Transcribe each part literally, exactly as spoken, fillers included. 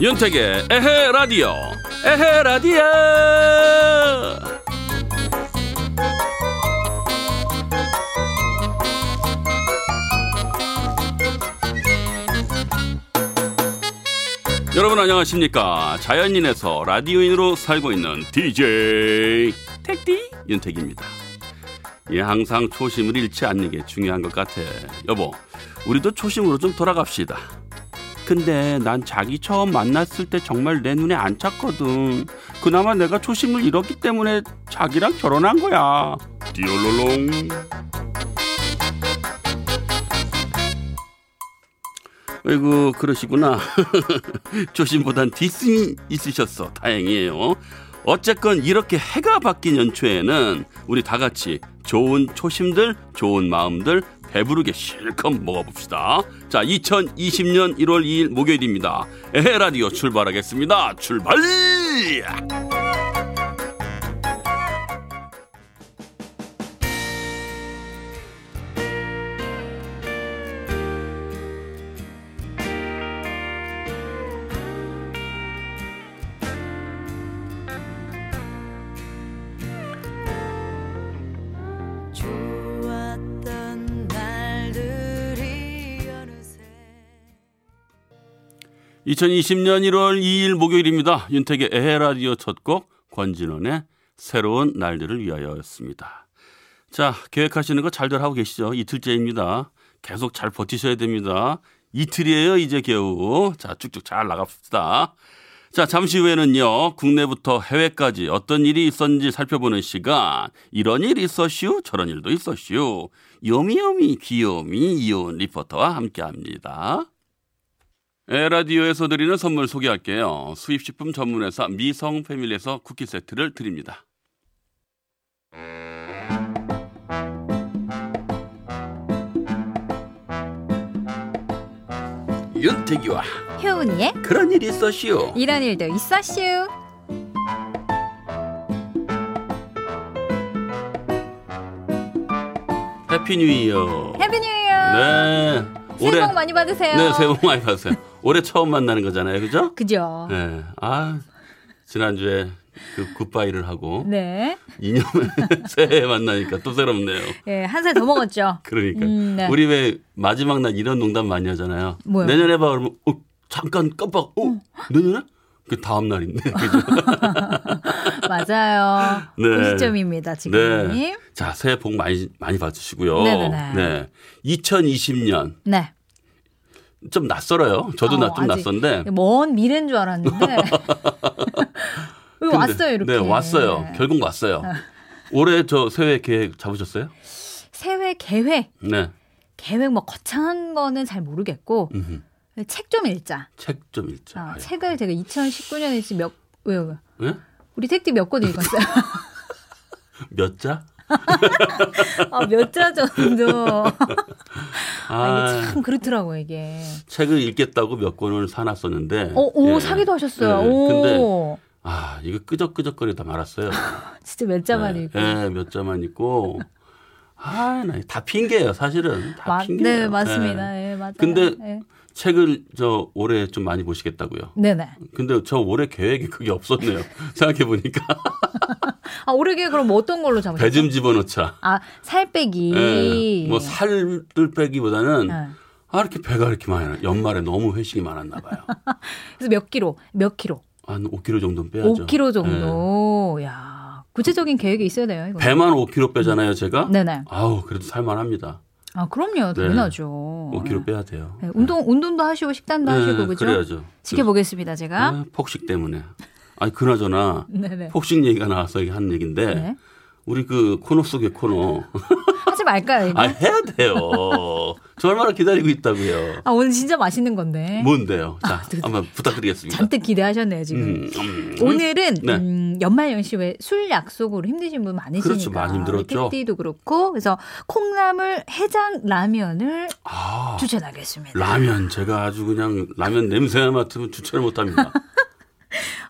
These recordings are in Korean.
윤택의 에헤라디오 에헤라디오 여러분 안녕하십니까. 자연인에서 라디오인으로 살고 있는 디제이 택디 윤택입니다. 예, 항상 초심을 잃지 않는 게 중요한 것 같아. 여보, 우리도 초심으로 좀 돌아갑시다. 근데 난 자기 처음 만났을 때 정말 내 눈에 안 찼거든. 그나마 내가 초심을 잃었기 때문에 자기랑 결혼한 거야. 띠올롤롱. 아이고, 그러시구나. 초심보단 디스니 있으셨어. 다행이에요. 어쨌건 이렇게 해가 바뀐 연초에는 우리 다 같이 좋은 초심들, 좋은 마음들 배부르게 실컷 먹어봅시다. 자, 이천이십 년 일월 이일 목요일입니다. 에헤라디오 출발하겠습니다. 출발! 이천이십 년 일월 이일 목요일입니다. 윤택의 에헤라디오 첫 곡 권진원의 새로운 날들을 위하여였습니다. 자, 계획하시는 거 잘들 하고 계시죠? 이틀째입니다. 계속 잘 버티셔야 됩니다. 이틀이에요 이제 겨우. 자, 쭉쭉 잘 나갑시다. 자, 잠시 후에는요. 국내부터 해외까지 어떤 일이 있었는지 살펴보는 시간. 이런 일이 있었슈, 저런 일도 있었슈. 요미요미 귀요미 이온 리포터와 함께합니다. 에라디오에서 드리는 선물 소개할게요. 수입식품 전문회사 미성 패밀리에서 쿠키 세트를 드립니다. 윤택이와 효은이의 그런 일이 있었슈, 이런 일도 있었슈. 해피 뉴 이어. 해피 뉴 이어. 네. 새해 올해... 복 많이 받으세요. 네, 새해 복 많이 받으세요. 올해 처음 만나는 거잖아요. 그죠? 그죠. 네. 아, 지난주에 그 굿바이를 하고. 네. 이 년 새해 만나니까 또 새롭네요. 예, 네, 한 살 더 먹었죠. 그러니까. 음, 네. 우리 왜 마지막 날 이런 농담 많이 하잖아요. 뭐요? 내년에 봐. 그러면, 어, 잠깐 깜빡. 어, 음. 내년에? 그 다음 날인데. 그죠? 맞아요. 네. 시점입니다, 지금. 네. 자, 새해 복 많이, 많이 받으시고요. 네네네. 네. 이천이십 년. 네. 좀 낯설어요. 저도 어, 좀 낯선데. 먼 미래인 줄 알았는데. 근데, 왔어요, 이렇게. 네, 왔어요. 결국 왔어요. 올해 저 새해 계획 잡으셨어요? 새해 계획? 네. 계획 뭐 거창한 거는 잘 모르겠고, 책 좀 읽자. 책 좀 읽자. 아, 책을 제가 이천십구 년에 지금 몇, 왜요, 왜요? 네? 우리 택디 몇 권 읽었어요? 몇 자? 아, 몇 자 정도. 아, 이게 참 그렇더라고요, 이게. 책을 읽겠다고 몇 권을 사놨었는데. 어, 오, 예. 사기도 하셨어요. 예. 오. 근데, 아, 이거 끄적끄적거리다 말았어요. 진짜 몇 자만 읽고. 예. 예, 몇 자만 읽고. 아, 다 핑계예요, 사실은. 다 마, 핑계예요. 네, 맞습니다. 예, 예 맞아요. 근데 예. 책을 저 올해 좀 많이 보시겠다고요. 네네. 근데 저 올해 계획이 그게 없었네요. 생각해 보니까. 아, 올해 계획 그럼 어떤 걸로 잡으셨어요? 배 좀 집어넣자. 아, 살 빼기. 네. 뭐 살을 빼기보다는 네. 아, 이렇게 배가 이렇게 많이 연말에 너무 회식이 많았나 봐요. 그래서 몇 킬로? 몇 킬로? 한 오 킬로 정도는 빼야죠. 오 킬로 정도. 네. 야, 구체적인 계획이 있어야 돼요. 이거는. 배만 오 킬로 빼잖아요, 제가. 네네. 아우, 그래도 살만합니다. 아, 그럼요. 당연하죠. 네. 오 킬로 빼야 돼요. 네. 운동, 운동도 하시고 식단도 네, 하시고 그죠? 그래야죠. 지켜보겠습니다, 제가. 네, 폭식 때문에. 아니, 그나저나 네네. 폭식 얘기가 나와서 한 얘기인데 네. 우리 그 코너 속의 코너. 하지 말까요? 아, 해야 돼요. 저 얼마나 기다리고 있다고요. 아, 오늘 진짜 맛있는 건데. 뭔데요? 자, 아, 한번 부탁드리겠습니다. 잔뜩 기대하셨네요, 지금. 음, 음. 오늘은 네. 음, 연말연시 외 술 약속으로 힘드신 분 많으시니까. 그렇죠. 많이 힘들었죠. 택디도 그렇고. 그래서 콩나물 해장 라면을 아, 추천하겠습니다. 라면. 제가 아주 그냥 라면 냄새나 맡으면 주체를 못합니다.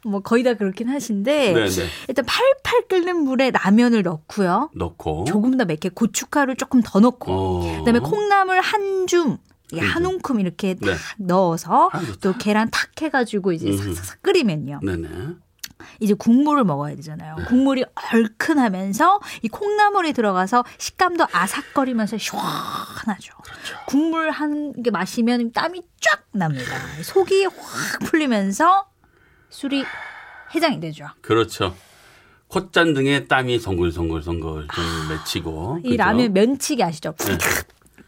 뭐 거의 다 그렇긴 하신데 네네. 일단 팔팔 끓는 물에 라면을 넣고요. 넣고 조금 더 맵게 고춧가루 조금 더 넣고 어. 그다음에 콩나물 한 줌. 한 움큼 이렇게 네. 딱 넣어서 아, 또 계란 탁 해가지고 이제 싹싹싹 끓이면요. 네네. 이제 국물을 먹어야 되잖아요. 네. 국물이 얼큰하면서 이 콩나물이 들어가서 식감도 아삭거리면서 시원하죠. 그렇죠. 국물 한 개 마시면 땀이 쫙 납니다. 속이 확 풀리면서 술이 해장이 되죠. 그렇죠. 콧잔 등에 땀이 송글송글송글 좀 맺히고. 아, 이 라면 면치기 아시죠? 네.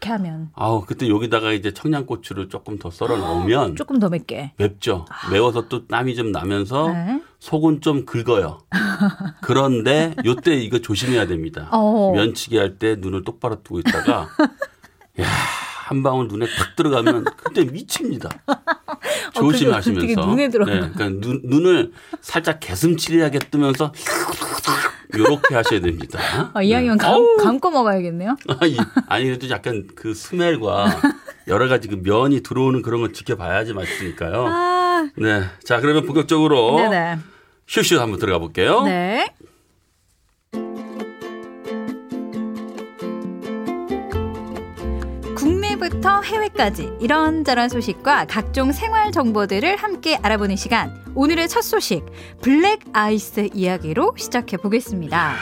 하면. 아우 그때 여기다가 이제 청양고추를 조금 더 썰어 넣으면 조금 더 맵게 맵죠. 아. 매워서 또 땀이 좀 나면서 네. 속은 좀 긁어요. 그런데 요때 이거 조심해야 됩니다. 어. 면치기 할 때 눈을 똑바로 뜨고 있다가 야, 한 방울 눈에 탁 들어가면 그때 미칩니다. 조심하시면서 어, 눈에 들어가. 네, 그러니까 눈, 눈을 살짝 개슴치레하게 뜨면서. 요렇게 하셔야 됩니다. 아, 이왕이면 네. 감, 감고 먹어야겠네요. 아니, 아니 그래도 약간 그 스멜과 여러 가지 그 면이 들어오는 그런 걸 지켜봐야지 맛있으니까요. 아. 네, 자 그러면 본격적으로 네네. 슈슈 한번 들어가 볼게요. 네. 국내부터 해외까지 이런저런 소식과 각종 생활 정보들을 함께 알아보는 시간. 오늘의 첫 소식 블랙 아이스 이야기로 시작해 보겠습니다.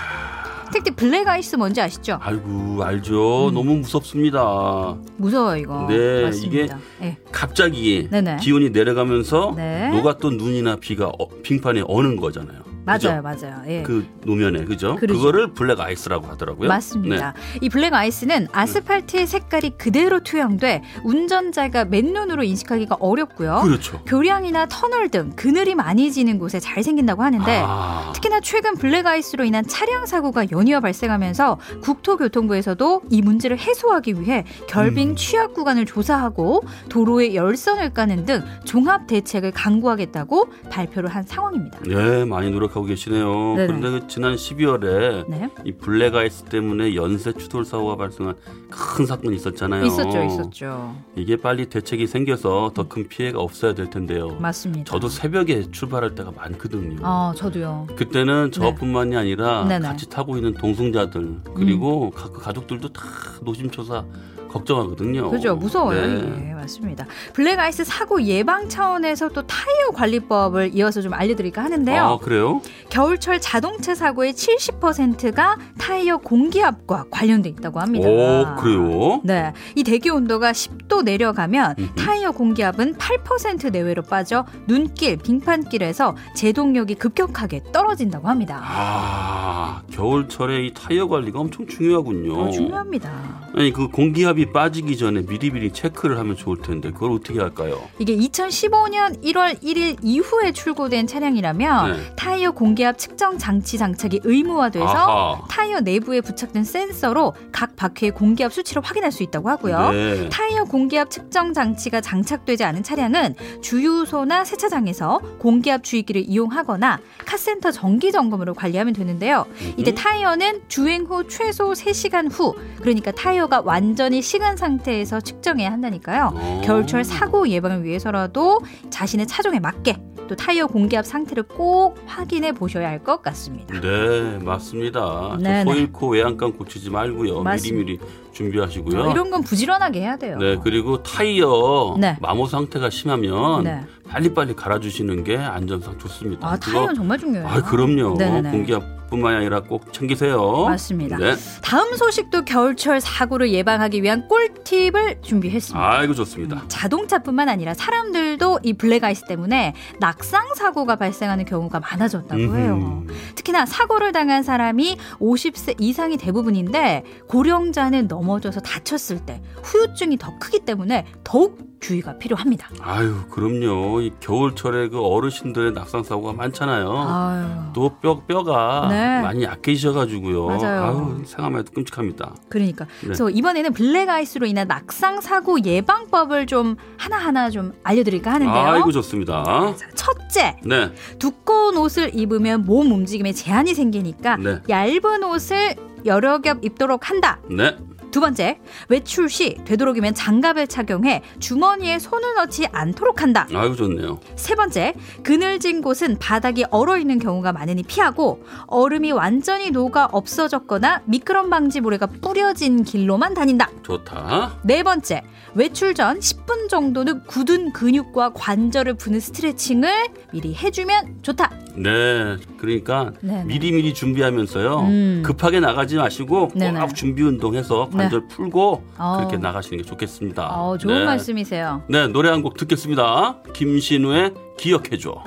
택디 블랙 아이스 뭔지 아시죠? 아이고 알죠. 음. 너무 무섭습니다. 무서워요 이거. 네, 맞습니다. 이게 네. 갑자기 네네. 기온이 내려가면서 네. 녹았던 눈이나 비가 어, 빙판에 어는 거잖아요. 맞아요, 그죠? 맞아요. 예. 그 노면에 그죠? 그러죠. 그거를 블랙 아이스라고 하더라고요. 맞습니다. 네. 이 블랙 아이스는 아스팔트의 색깔이 그대로 투영돼 운전자가 맨눈으로 인식하기가 어렵고요. 그렇죠. 교량이나 터널 등 그늘이 많이 지는 곳에 잘 생긴다고 하는데 아. 특히나 최근 블랙 아이스로 인한 차량 사고가 연이어 발생하면서 국토교통부에서도 이 문제를 해소하기 위해 결빙 음. 취약 구간을 조사하고 도로에 열선을 까는 등 종합 대책을 강구하겠다고 발표를 한 상황입니다. 네, 많이 노력. 하고 계시네요. 네네. 그런데 지난 십이월에 네. 이 블랙 아이스 때문에 연쇄 추돌 사고가 발생한 큰 사건이 있었잖아요. 있었죠, 있었죠. 이게 빨리 대책이 생겨서 더 큰 피해가 없어야 될 텐데요. 맞습니다. 저도 새벽에 출발할 때가 많거든요. 아, 저도요. 그때는 저뿐만이 네. 아니라 네네. 같이 타고 있는 동승자들 그리고 음. 각 가족들도 다 노심초사. 걱정하거든요. 그렇죠. 무서워요. 네. 예, 맞습니다. 블랙아이스 사고 예방 차원에서 또 타이어 관리법을 이어서 좀 알려드릴까 하는데요. 아, 그래요? 겨울철 자동차 사고의 칠십 퍼센트가 타이어 공기압과 관련돼 있다고 합니다. 오, 그래요? 네. 이 대기 온도가 십 도 내려가면 음흠. 타이어 공기압은 팔 퍼센트 내외로 빠져 눈길, 빙판길에서 제동력이 급격하게 떨어진다고 합니다. 아, 겨울철에 이 타이어 관리가 엄청 중요하군요. 어, 중요합니다. 아니, 그 공기압이 빠지기 전에 미리미리 체크를 하면 좋을 텐데 그걸 어떻게 할까요? 이게 이천십오 년 일월 일일 이후에 출고된 차량이라면 네. 타이어 공기압 측정 장치 장착이 의무화돼서 아하. 타이어 내부에 부착된 센서로 각 바퀴의 공기압 수치를 확인할 수 있다고 하고요. 네. 타이어 공기압 측정 장치가 장착되지 않은 차량은 주유소나 세차장에서 공기압 주의기를 이용하거나 카센터 정기 점검으로 관리하면 되는데요. 음. 이때 타이어는 주행 후 최소 세 시간 후 그러니까 타이어가 완전히 식은 상태에서 측정해야 한다니까요. 오. 겨울철 사고 예방을 위해서라도 자신의 차종에 맞게 또 타이어 공기압 상태를 꼭 확인해 보셔야 할 것 같습니다. 네, 맞습니다. 소잃고 외양간 고치지 말고요. 맞습니다. 미리미리 준비하시고요. 이런 건 부지런하게 해야 돼요. 네, 그리고 타이어 네. 마모 상태가 심하면 네. 빨리빨리 갈아주시는 게 안전상 좋습니다. 아, 타이어는 그거, 정말 중요해요. 아, 그럼요. 네네네. 공기압 뿐만 아니라 꼭 챙기세요. 맞습니다. 네. 다음 소식도 겨울철 사고를 예방하기 위한 꿀팁을 준비했습니다. 아이고 좋습니다. 자동차뿐만 아니라 사람들도 이 블랙아이스 때문에 낙상 사고가 발생하는 경우가 많아졌다고 음흠. 해요. 특히나 사고를 당한 사람이 오십 세 이상이 대부분인데 고령자는 넘어져서 다쳤을 때 후유증이 더 크기 때문에 더욱 주의가 필요합니다. 아유, 그럼요. 이 겨울철에 그 어르신들의 낙상 사고가 많잖아요. 아유. 또 뼈, 뼈가 네. 많이 약해지셔가지고요. 맞아요. 아유, 생각만 해도 끔찍합니다. 그러니까. 네. 그래서 이번에는 블랙 아이스로 인한 낙상 사고 예방법을 좀 하나하나 좀 알려드릴까 하는데요. 아이고 좋습니다. 자, 첫째, 네. 두꺼운 옷을 입으면 몸 움직임에 제한이 생기니까 네. 얇은 옷을 여러 겹 입도록 한다. 네. 두 번째, 외출 시 되도록이면 장갑을 착용해 주머니에 손을 넣지 않도록 한다. 아유, 좋네요. 세 번째, 그늘진 곳은 바닥이 얼어있는 경우가 많으니 피하고, 얼음이 완전히 녹아 없어졌거나 미끄럼 방지 모래가 뿌려진 길로만 다닌다. 좋다. 네 번째, 외출 전 십 분 정도는 굳은 근육과 관절을 푸는 스트레칭을 미리 해주면 좋다. 네, 그러니까 네네. 미리미리 준비하면서요. 음. 급하게 나가지 마시고 꼭 준비 운동해서 관절 네. 풀고 어. 그렇게 나가시는 게 좋겠습니다. 어, 좋은 네. 말씀이세요. 네, 노래 한 곡 듣겠습니다. 김신우의 기억해줘.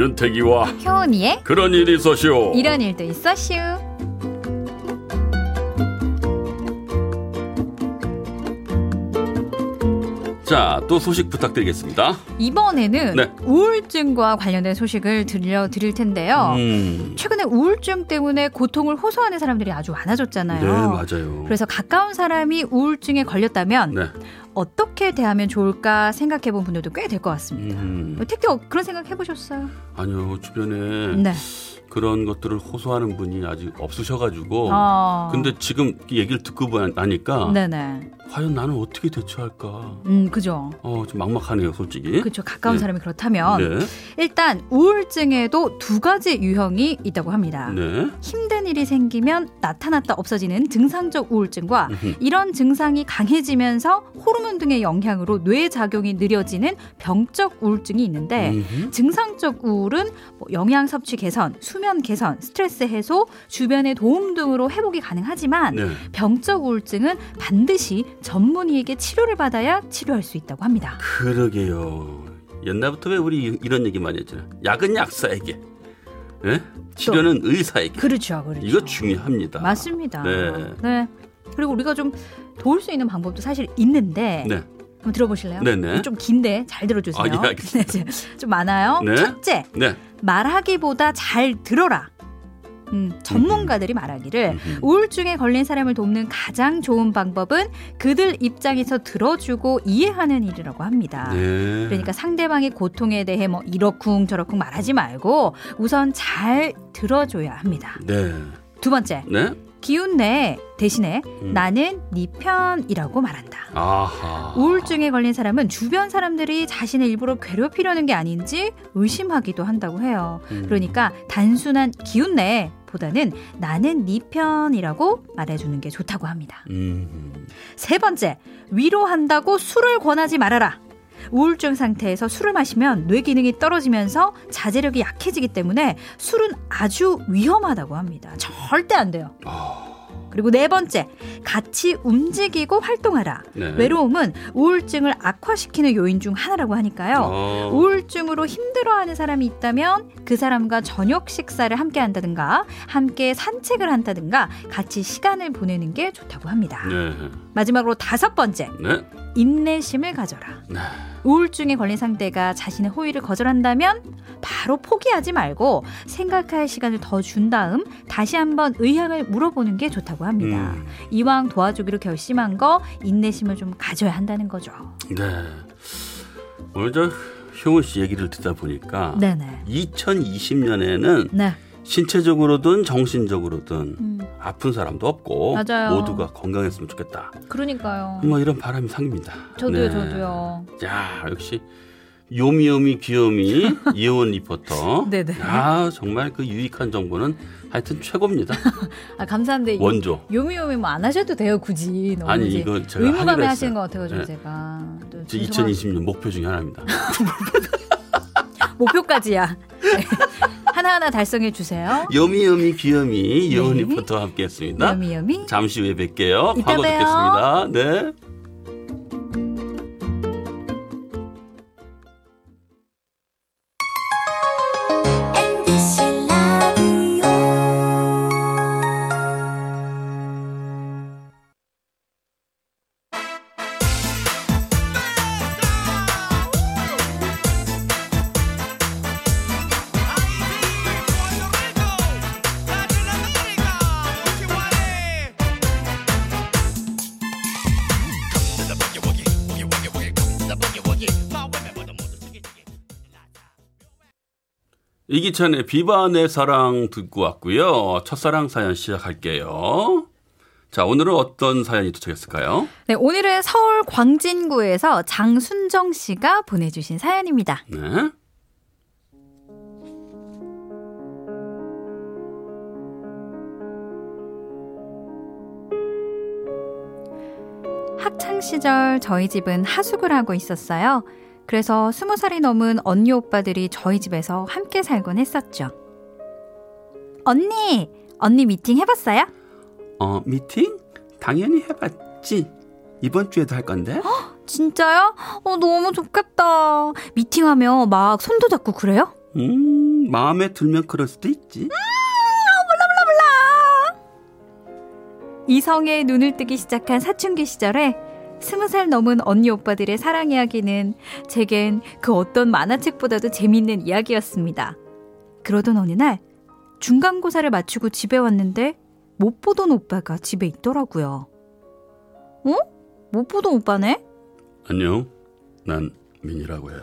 윤택이와 효은이의 그런 일이 있었슈. 이런 일도 있었슈. 자, 또 소식 부탁드리겠습니다. 이번에는 네. 우울증과 관련된 소식을 들려드릴 텐데요. 음. 최근에 우울증 때문에 고통을 호소하는 사람들이 아주 많아졌잖아요. 네, 맞아요. 그래서 가까운 사람이 우울증에 걸렸다면 네. 어떻게 대하면 좋을까 생각해본 분들도 꽤 될 것 같습니다. 음. 택디 그런 생각 해보셨어요? 아니요, 주변에 네. 그런 것들을 호소하는 분이 아직 없으셔가지고 어. 근데 지금 얘기를 듣고 보니까 네네. 과연 나는 어떻게 대처할까? 음, 그죠. 어, 좀 막막하네요, 솔직히. 그렇죠. 가까운 네. 사람이 그렇다면 네. 일단 우울증에도 두 가지 유형이 있다고 합니다. 네. 힘든 일이 생기면 나타났다 없어지는 등상적 우울증과 으흠. 이런 증상이 강해지면서 호르몬 등의 영향으로 뇌 작용이 느려지는 병적 우울증이 있는데 으흠. 증상적 우울은 뭐 영양 섭취 개선, 수면 개선, 스트레스 해소, 주변의 도움 등으로 회복이 가능하지만 네. 병적 우울증은 반드시 전문의에게 치료를 받아야 치료할 수 있다고 합니다. 그러게요. 옛날부터 왜 우리 이런 얘기 많이 했잖아요. 약은 약사에게, 네? 치료는 의사에게. 그렇죠, 그렇죠. 이거 중요합니다. 맞습니다. 네. 네. 그리고 우리가 좀 도울 수 있는 방법도 사실 있는데 네. 한번 들어보실래요? 네네. 좀 긴데 잘 들어주세요. 아, 예, 알겠습니다. 좀 많아요. 네. 첫째, 네. 말하기보다 잘 들어라. 음, 전문가들이 말하기를 우울증에 걸린 사람을 돕는 가장 좋은 방법은 그들 입장에서 들어주고 이해하는 일이라고 합니다. 네. 그러니까 상대방의 고통에 대해 뭐 이러쿵 저러쿵 말하지 말고 우선 잘 들어줘야 합니다. 네. 두 번째, 네? 기운내 대신에 음. 나는 네 편이라고 말한다. 아하. 우울증에 걸린 사람은 주변 사람들이 자신을 일부러 괴롭히려는 게 아닌지 의심하기도 한다고 해요. 음. 그러니까 단순한 기운내 보다는 나는 네 편이라고 말해주는 게 좋다고 합니다. 음. 세 번째, 위로한다고 술을 권하지 말아라. 우울증 상태에서 술을 마시면 뇌 기능이 떨어지면서 자제력이 약해지기 때문에 술은 아주 위험하다고 합니다. 절대 안 돼요. 아... 그리고 네 번째, 같이 움직이고 활동하라. 네. 외로움은 우울증을 악화시키는 요인 중 하나라고 하니까요. 아... 우울증으로 힘들어하는 사람이 있다면 그 사람과 저녁 식사를 함께 한다든가 함께 산책을 한다든가 같이 시간을 보내는 게 좋다고 합니다. 네. 마지막으로 다섯 번째, 네. 인내심을 가져라. 네. 우울증에 걸린 상대가 자신의 호의를 거절한다면 바로 포기하지 말고 생각할 시간을 더 준 다음 다시 한번 의향을 물어보는 게 좋다고 합니다. 음. 이왕 도와주기로 결심한 거 인내심을 좀 가져야 한다는 거죠. 네. 오늘 저 효은 씨 얘기를 듣다 보니까 네네. 이천이십 년에는 네. 신체적으로든 정신적으로든 음. 아픈 사람도 없고 맞아요. 모두가 건강했으면 좋겠다. 그러니까요. 뭐 이런 바람이 생깁니다. 저도요. 네. 저도요. 야, 역시 요미요미 귀요미 예원 리포터. 네네. 아, 정말 그 유익한 정보는 하여튼 최고입니다. 아, 감사한데 원조. 요미요미 뭐 안 하셔도 돼요, 굳이. 너무 아니 이거 제가 의무감에 하시는 것 같아가지고 네. 제가. 제 이천이십 년 목표 중에 하나입니다. 목표까지야. 네. 하나하나 달성해 주세요. 여미여미 귀여미 여은 네. 리포터와 함께했습니다. 여미여미. 잠시 후에 뵐게요. 이따 광고 뵙겠습니다. 네. 이기찬의 비바내 사랑 듣고 왔고요. 첫사랑 사연 시작할게요. 자, 오늘은 어떤 사연이 도착했을까요? 네, 오늘은 서울 광진구에서 장순정 씨가 보내주신 사연입니다. 네. 학창시절 저희 집은 하숙을 하고 있었어요. 그래서 스무 살이 넘은 언니 오빠들이 저희 집에서 함께 살곤 했었죠. 언니! 언니 미팅 해봤어요? 어, 미팅? 당연히 해봤지. 이번 주에도 할 건데. 허, 진짜요? 어, 너무 좋겠다. 미팅하면 막 손도 잡고 그래요? 음, 마음에 들면 그럴 수도 있지. 음, 몰라 몰라 몰라. 이성에 눈을 뜨기 시작한 사춘기 시절에 스무 살 넘은 언니 오빠들의 사랑 이야기는 제겐 그 어떤 만화책보다도 재밌는 이야기였습니다. 그러던 어느 날 중간고사를 마치고 집에 왔는데 못 보던 오빠가 집에 있더라고요. 어? 못 보던 오빠네? 안녕, 난 민이라고 해.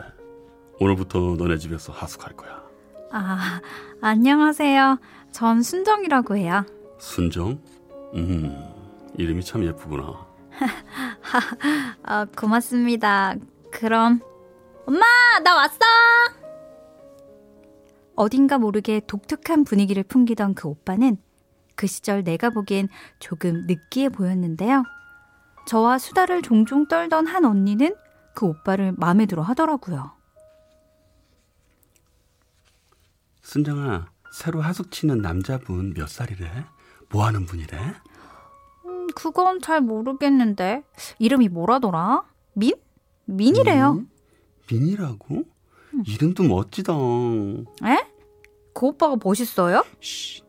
오늘부터 너네 집에서 하숙할 거야. 아, 안녕하세요. 전 순정이라고 해요. 순정? 음, 이름이 참 예쁘구나. 아, 고맙습니다. 그럼 엄마, 나 왔어. 어딘가 모르게 독특한 분위기를 풍기던 그 오빠는 그 시절 내가 보기엔 조금 느끼해 보였는데요. 저와 수다를 종종 떨던 한 언니는 그 오빠를 마음에 들어 하더라고요. 순정아, 새로 하숙치는 남자분 몇 살이래? 뭐 하는 분이래? 음, 그건 잘 모르겠는데. 이름이 뭐라더라? 민? 민이래요. 음? 민이라고? 음. 이름도 멋지다. 에? 그 오빠가 멋있어요? 쉿.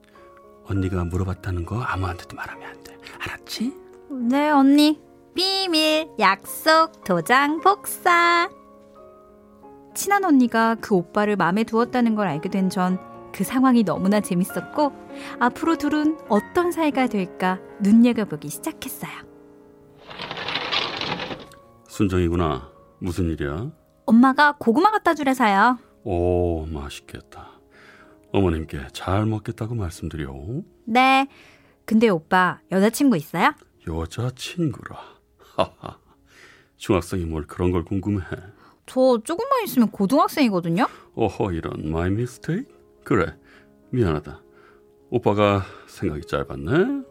언니가 물어봤다는 거 아무한테도 말하면 안 돼. 알았지? 네, 언니. 비밀, 약속, 도장, 복사. 친한 언니가 그 오빠를 마음에 두었다는 걸 알게 된 전 그 상황이 너무나 재밌었고 앞으로 둘은 어떤 사이가 될까 눈여겨보기 시작했어요. 순정이구나. 무슨 일이야? 엄마가 고구마 갖다 주래서요. 오, 맛있겠다. 어머님께 잘 먹겠다고 말씀드려. 네. 근데 오빠 여자친구 있어요? 여자친구라. 하하. 중학생이 뭘 그런 걸 궁금해. 저 조금만 있으면 고등학생이거든요. 어허, 이런 마이 미스테이크? 그래, 미안하다. 오빠가 생각이 짧았네.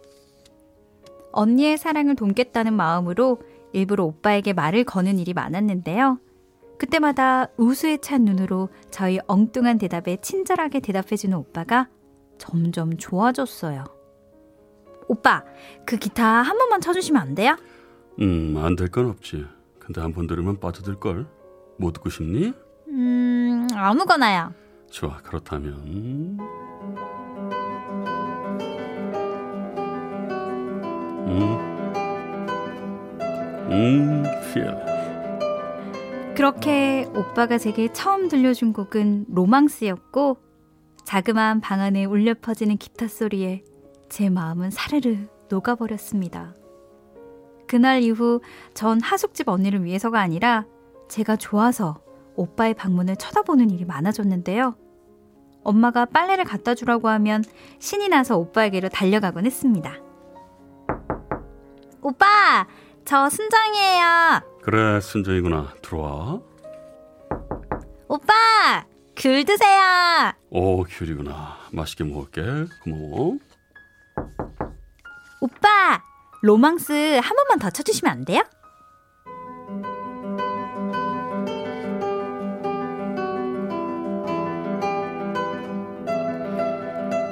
언니의 사랑을 돕겠다는 마음으로 일부러 오빠에게 말을 거는 일이 많았는데요. 그때마다 우수에 찬 눈으로 저희 엉뚱한 대답에 친절하게 대답해주는 오빠가 점점 좋아졌어요. 오빠, 그 기타 한 번만 쳐주시면 안 돼요? 음, 안 될 건 없지. 근데 한 번 들으면 빠져들걸. 뭐 듣고 싶니? 음, 아무거나요. 좋아, 그렇다면 음, 음, feel. 그렇게 오빠가 제게 처음 들려준 곡은 로망스였고 자그마한 방 안에 울려 퍼지는 기타 소리에 제 마음은 사르르 녹아버렸습니다. 그날 이후 전 하숙집 언니를 위해서가 아니라 제가 좋아서 오빠의 방문을 쳐다보는 일이 많아졌는데요. 엄마가 빨래를 갖다 주라고 하면 신이 나서 오빠에게로 달려가곤 했습니다. 오빠! 저 순정이에요. 그래, 순정이구나. 들어와. 오빠, 귤 드세요. 오, 귤이구나. 맛있게 먹을게. 고마워. 오빠, 로망스 한 번만 더 쳐주시면 안 돼요?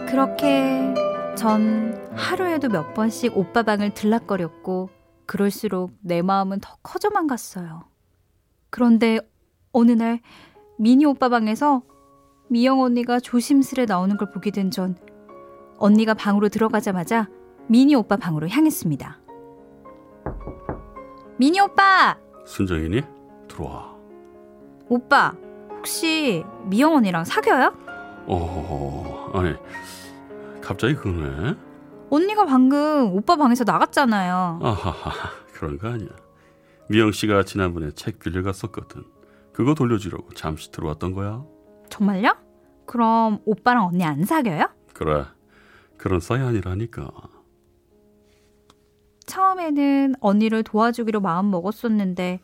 그렇게 전 하루에도 몇 번씩 오빠 방을 들락거렸고 그럴수록 내 마음은 더 커져만 갔어요. 그런데 어느 날 미니 오빠 방에서 미영 언니가 조심스레 나오는 걸 보게 된 전 언니가 방으로 들어가자마자 미니 오빠 방으로 향했습니다. 미니 오빠! 순정이니? 들어와. 오빠, 혹시 미영 언니랑 사귀어요? 어, 아니, 갑자기 그러네. 언니가 방금 오빠 방에서 나갔잖아요. 아하하, 그런 거 아니야. 미영 씨가 지난번에 책 빌려갔었거든. 그거 돌려주려고 잠시 들어왔던 거야. 정말요? 그럼 오빠랑 언니 안 사겨요? 그래, 그런 사이 아니라니까. 처음에는 언니를 도와주기로 마음먹었었는데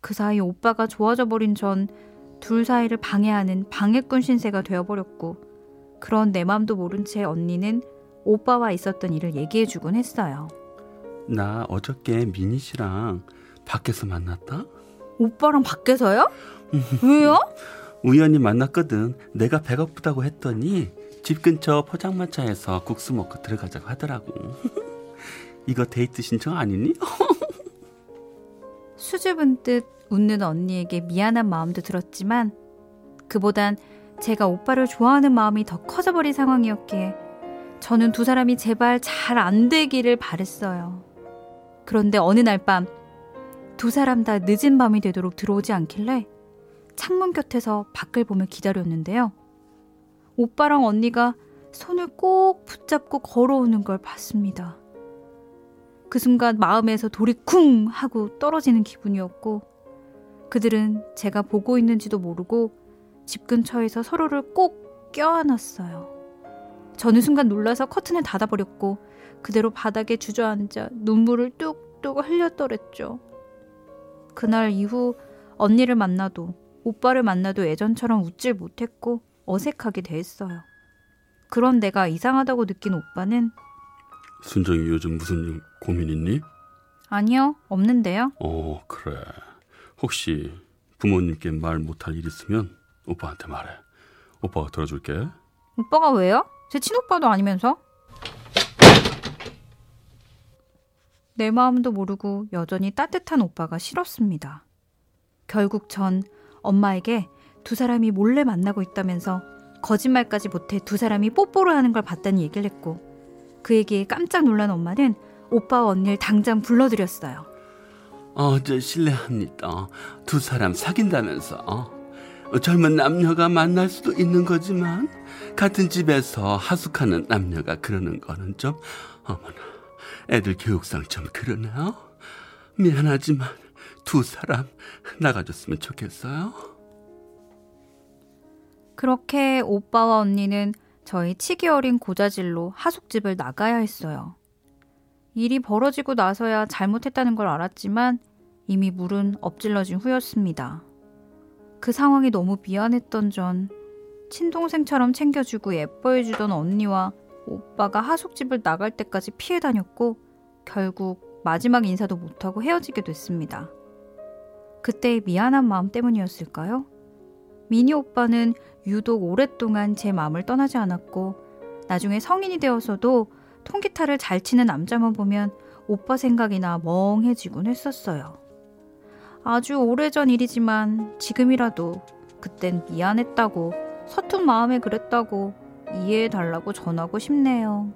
그 사이 오빠가 좋아져버린 전 둘 사이를 방해하는 방해꾼 신세가 되어버렸고, 그런 내 맘도 모른 채 언니는 오빠와 있었던 일을 얘기해주곤 했어요. 나 어저께 미니 씨랑 밖에서 만났다? 오빠랑 밖에서요? 왜요? 우연히 만났거든. 내가 배가 고프다고 했더니 집 근처 포장마차에서 국수 먹고 들어가자고 하더라고. 이거 데이트 신청 아니니? 수줍은듯 웃는 언니에게 미안한 마음도 들었지만 그보단 제가 오빠를 좋아하는 마음이 더 커져버린 상황이었기에 저는 두 사람이 제발 잘 안 되기를 바랬어요. 그런데 어느 날 밤 두 사람 다 늦은 밤이 되도록 들어오지 않길래 창문 곁에서 밖을 보며 기다렸는데요. 오빠랑 언니가 손을 꼭 붙잡고 걸어오는 걸 봤습니다. 그 순간 마음에서 돌이 쿵 하고 떨어지는 기분이었고, 그들은 제가 보고 있는지도 모르고 집 근처에서 서로를 꼭 껴안았어요. 저는 순간 놀라서 커튼을 닫아버렸고 그대로 바닥에 주저앉아 눈물을 뚝뚝 흘렸더랬죠. 그날 이후 언니를 만나도 오빠를 만나도 예전처럼 웃질 못했고 어색하게 대했어요. 그런 내가 이상하다고 느낀 오빠는, 순정이 요즘 무슨 고민 있니? 아니요, 없는데요. 어, 그래. 혹시 부모님께 말 못할 일 있으면 오빠한테 말해. 오빠가 들어줄게. 오빠가 왜요? 제 친오빠도 아니면서? 내 마음도 모르고 여전히 따뜻한 오빠가 싫었습니다. 결국 전 엄마에게 두 사람이 몰래 만나고 있다면서 거짓말까지 못해 두 사람이 뽀뽀를 하는 걸 봤다는 얘기를 했고, 그 얘기에 깜짝 놀란 엄마는 오빠와 언니를 당장 불러들였어요. 어, 저 실례합니다. 두 사람 사귄다면서. 어, 젊은 남녀가 만날 수도 있는 거지만 같은 집에서 하숙하는 남녀가 그러는 거는 좀, 어머나, 애들 교육상 좀 그러네요. 미안하지만 두 사람 나가줬으면 좋겠어요. 그렇게 오빠와 언니는 저희 치기 어린 고자질로 하숙집을 나가야 했어요. 일이 벌어지고 나서야 잘못했다는 걸 알았지만 이미 물은 엎질러진 후였습니다. 그 상황이 너무 미안했던 전, 친동생처럼 챙겨주고 예뻐해주던 언니와 오빠가 하숙집을 나갈 때까지 피해 다녔고 결국 마지막 인사도 못하고 헤어지게 됐습니다. 그때의 미안한 마음 때문이었을까요? 미니 오빠는 유독 오랫동안 제 마음을 떠나지 않았고 나중에 성인이 되어서도 통기타를 잘 치는 남자만 보면 오빠 생각이나 멍해지곤 했었어요. 아주 오래전 일이지만 지금이라도 그땐 미안했다고, 서툰 마음에 그랬다고 이해해달라고 전하고 싶네요.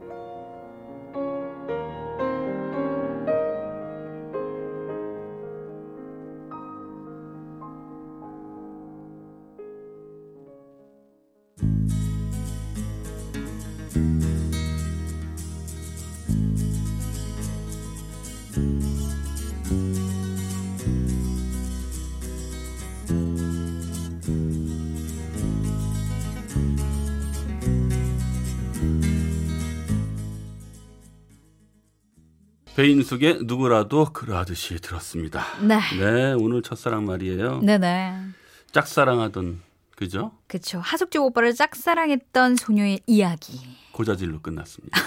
배인숙의 누구라도 그러하듯이 들었습니다. 네. 네, 오늘 첫사랑 말이에요. 네네. 짝사랑하던, 그죠? 그렇죠. 하숙집 오빠를 짝사랑했던 소녀의 이야기. 고자질로 끝났습니다.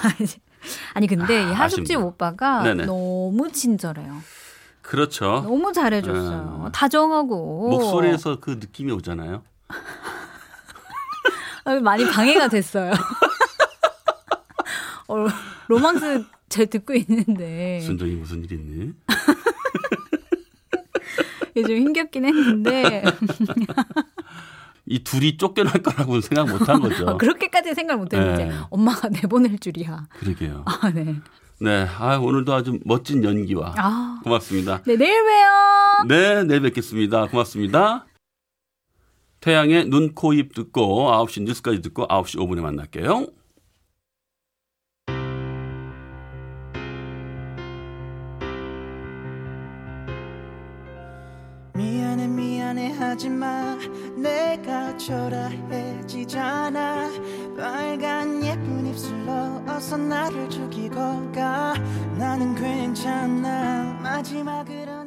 아니 근데 아, 이 하숙집 아쉽네요. 오빠가 네네. 너무 친절해요. 그렇죠. 너무 잘해줬어요. 아, 다정하고. 목소리에서 그 느낌이 오잖아요. 많이 방해가 됐어요. 어, 로망스 잘 듣고 있는데. 순정이 무슨 일 있니? 요즘 힘겹긴 했는데. 이 둘이 쫓겨날 거라고는 생각 못한 거죠. 아, 그렇게까지 생각 못했는데 네. 엄마가 내보낼 줄이야. 그러게요. 아, 네. 네, 아, 오늘도 아주 멋진 연기와 아, 고맙습니다. 네, 내일 봬요. 네, 내일 뵙겠습니다. 고맙습니다. 태양의 눈, 코, 입 듣고 아홉 시 뉴스까지 듣고 아홉 시 오 분에 만날게요. 미안해 미안해 하지마 내 내가 초라해지잖아. 빨간 예쁜 입술로 어서 나를 죽이고 가. 나는 괜찮아. 마지막으로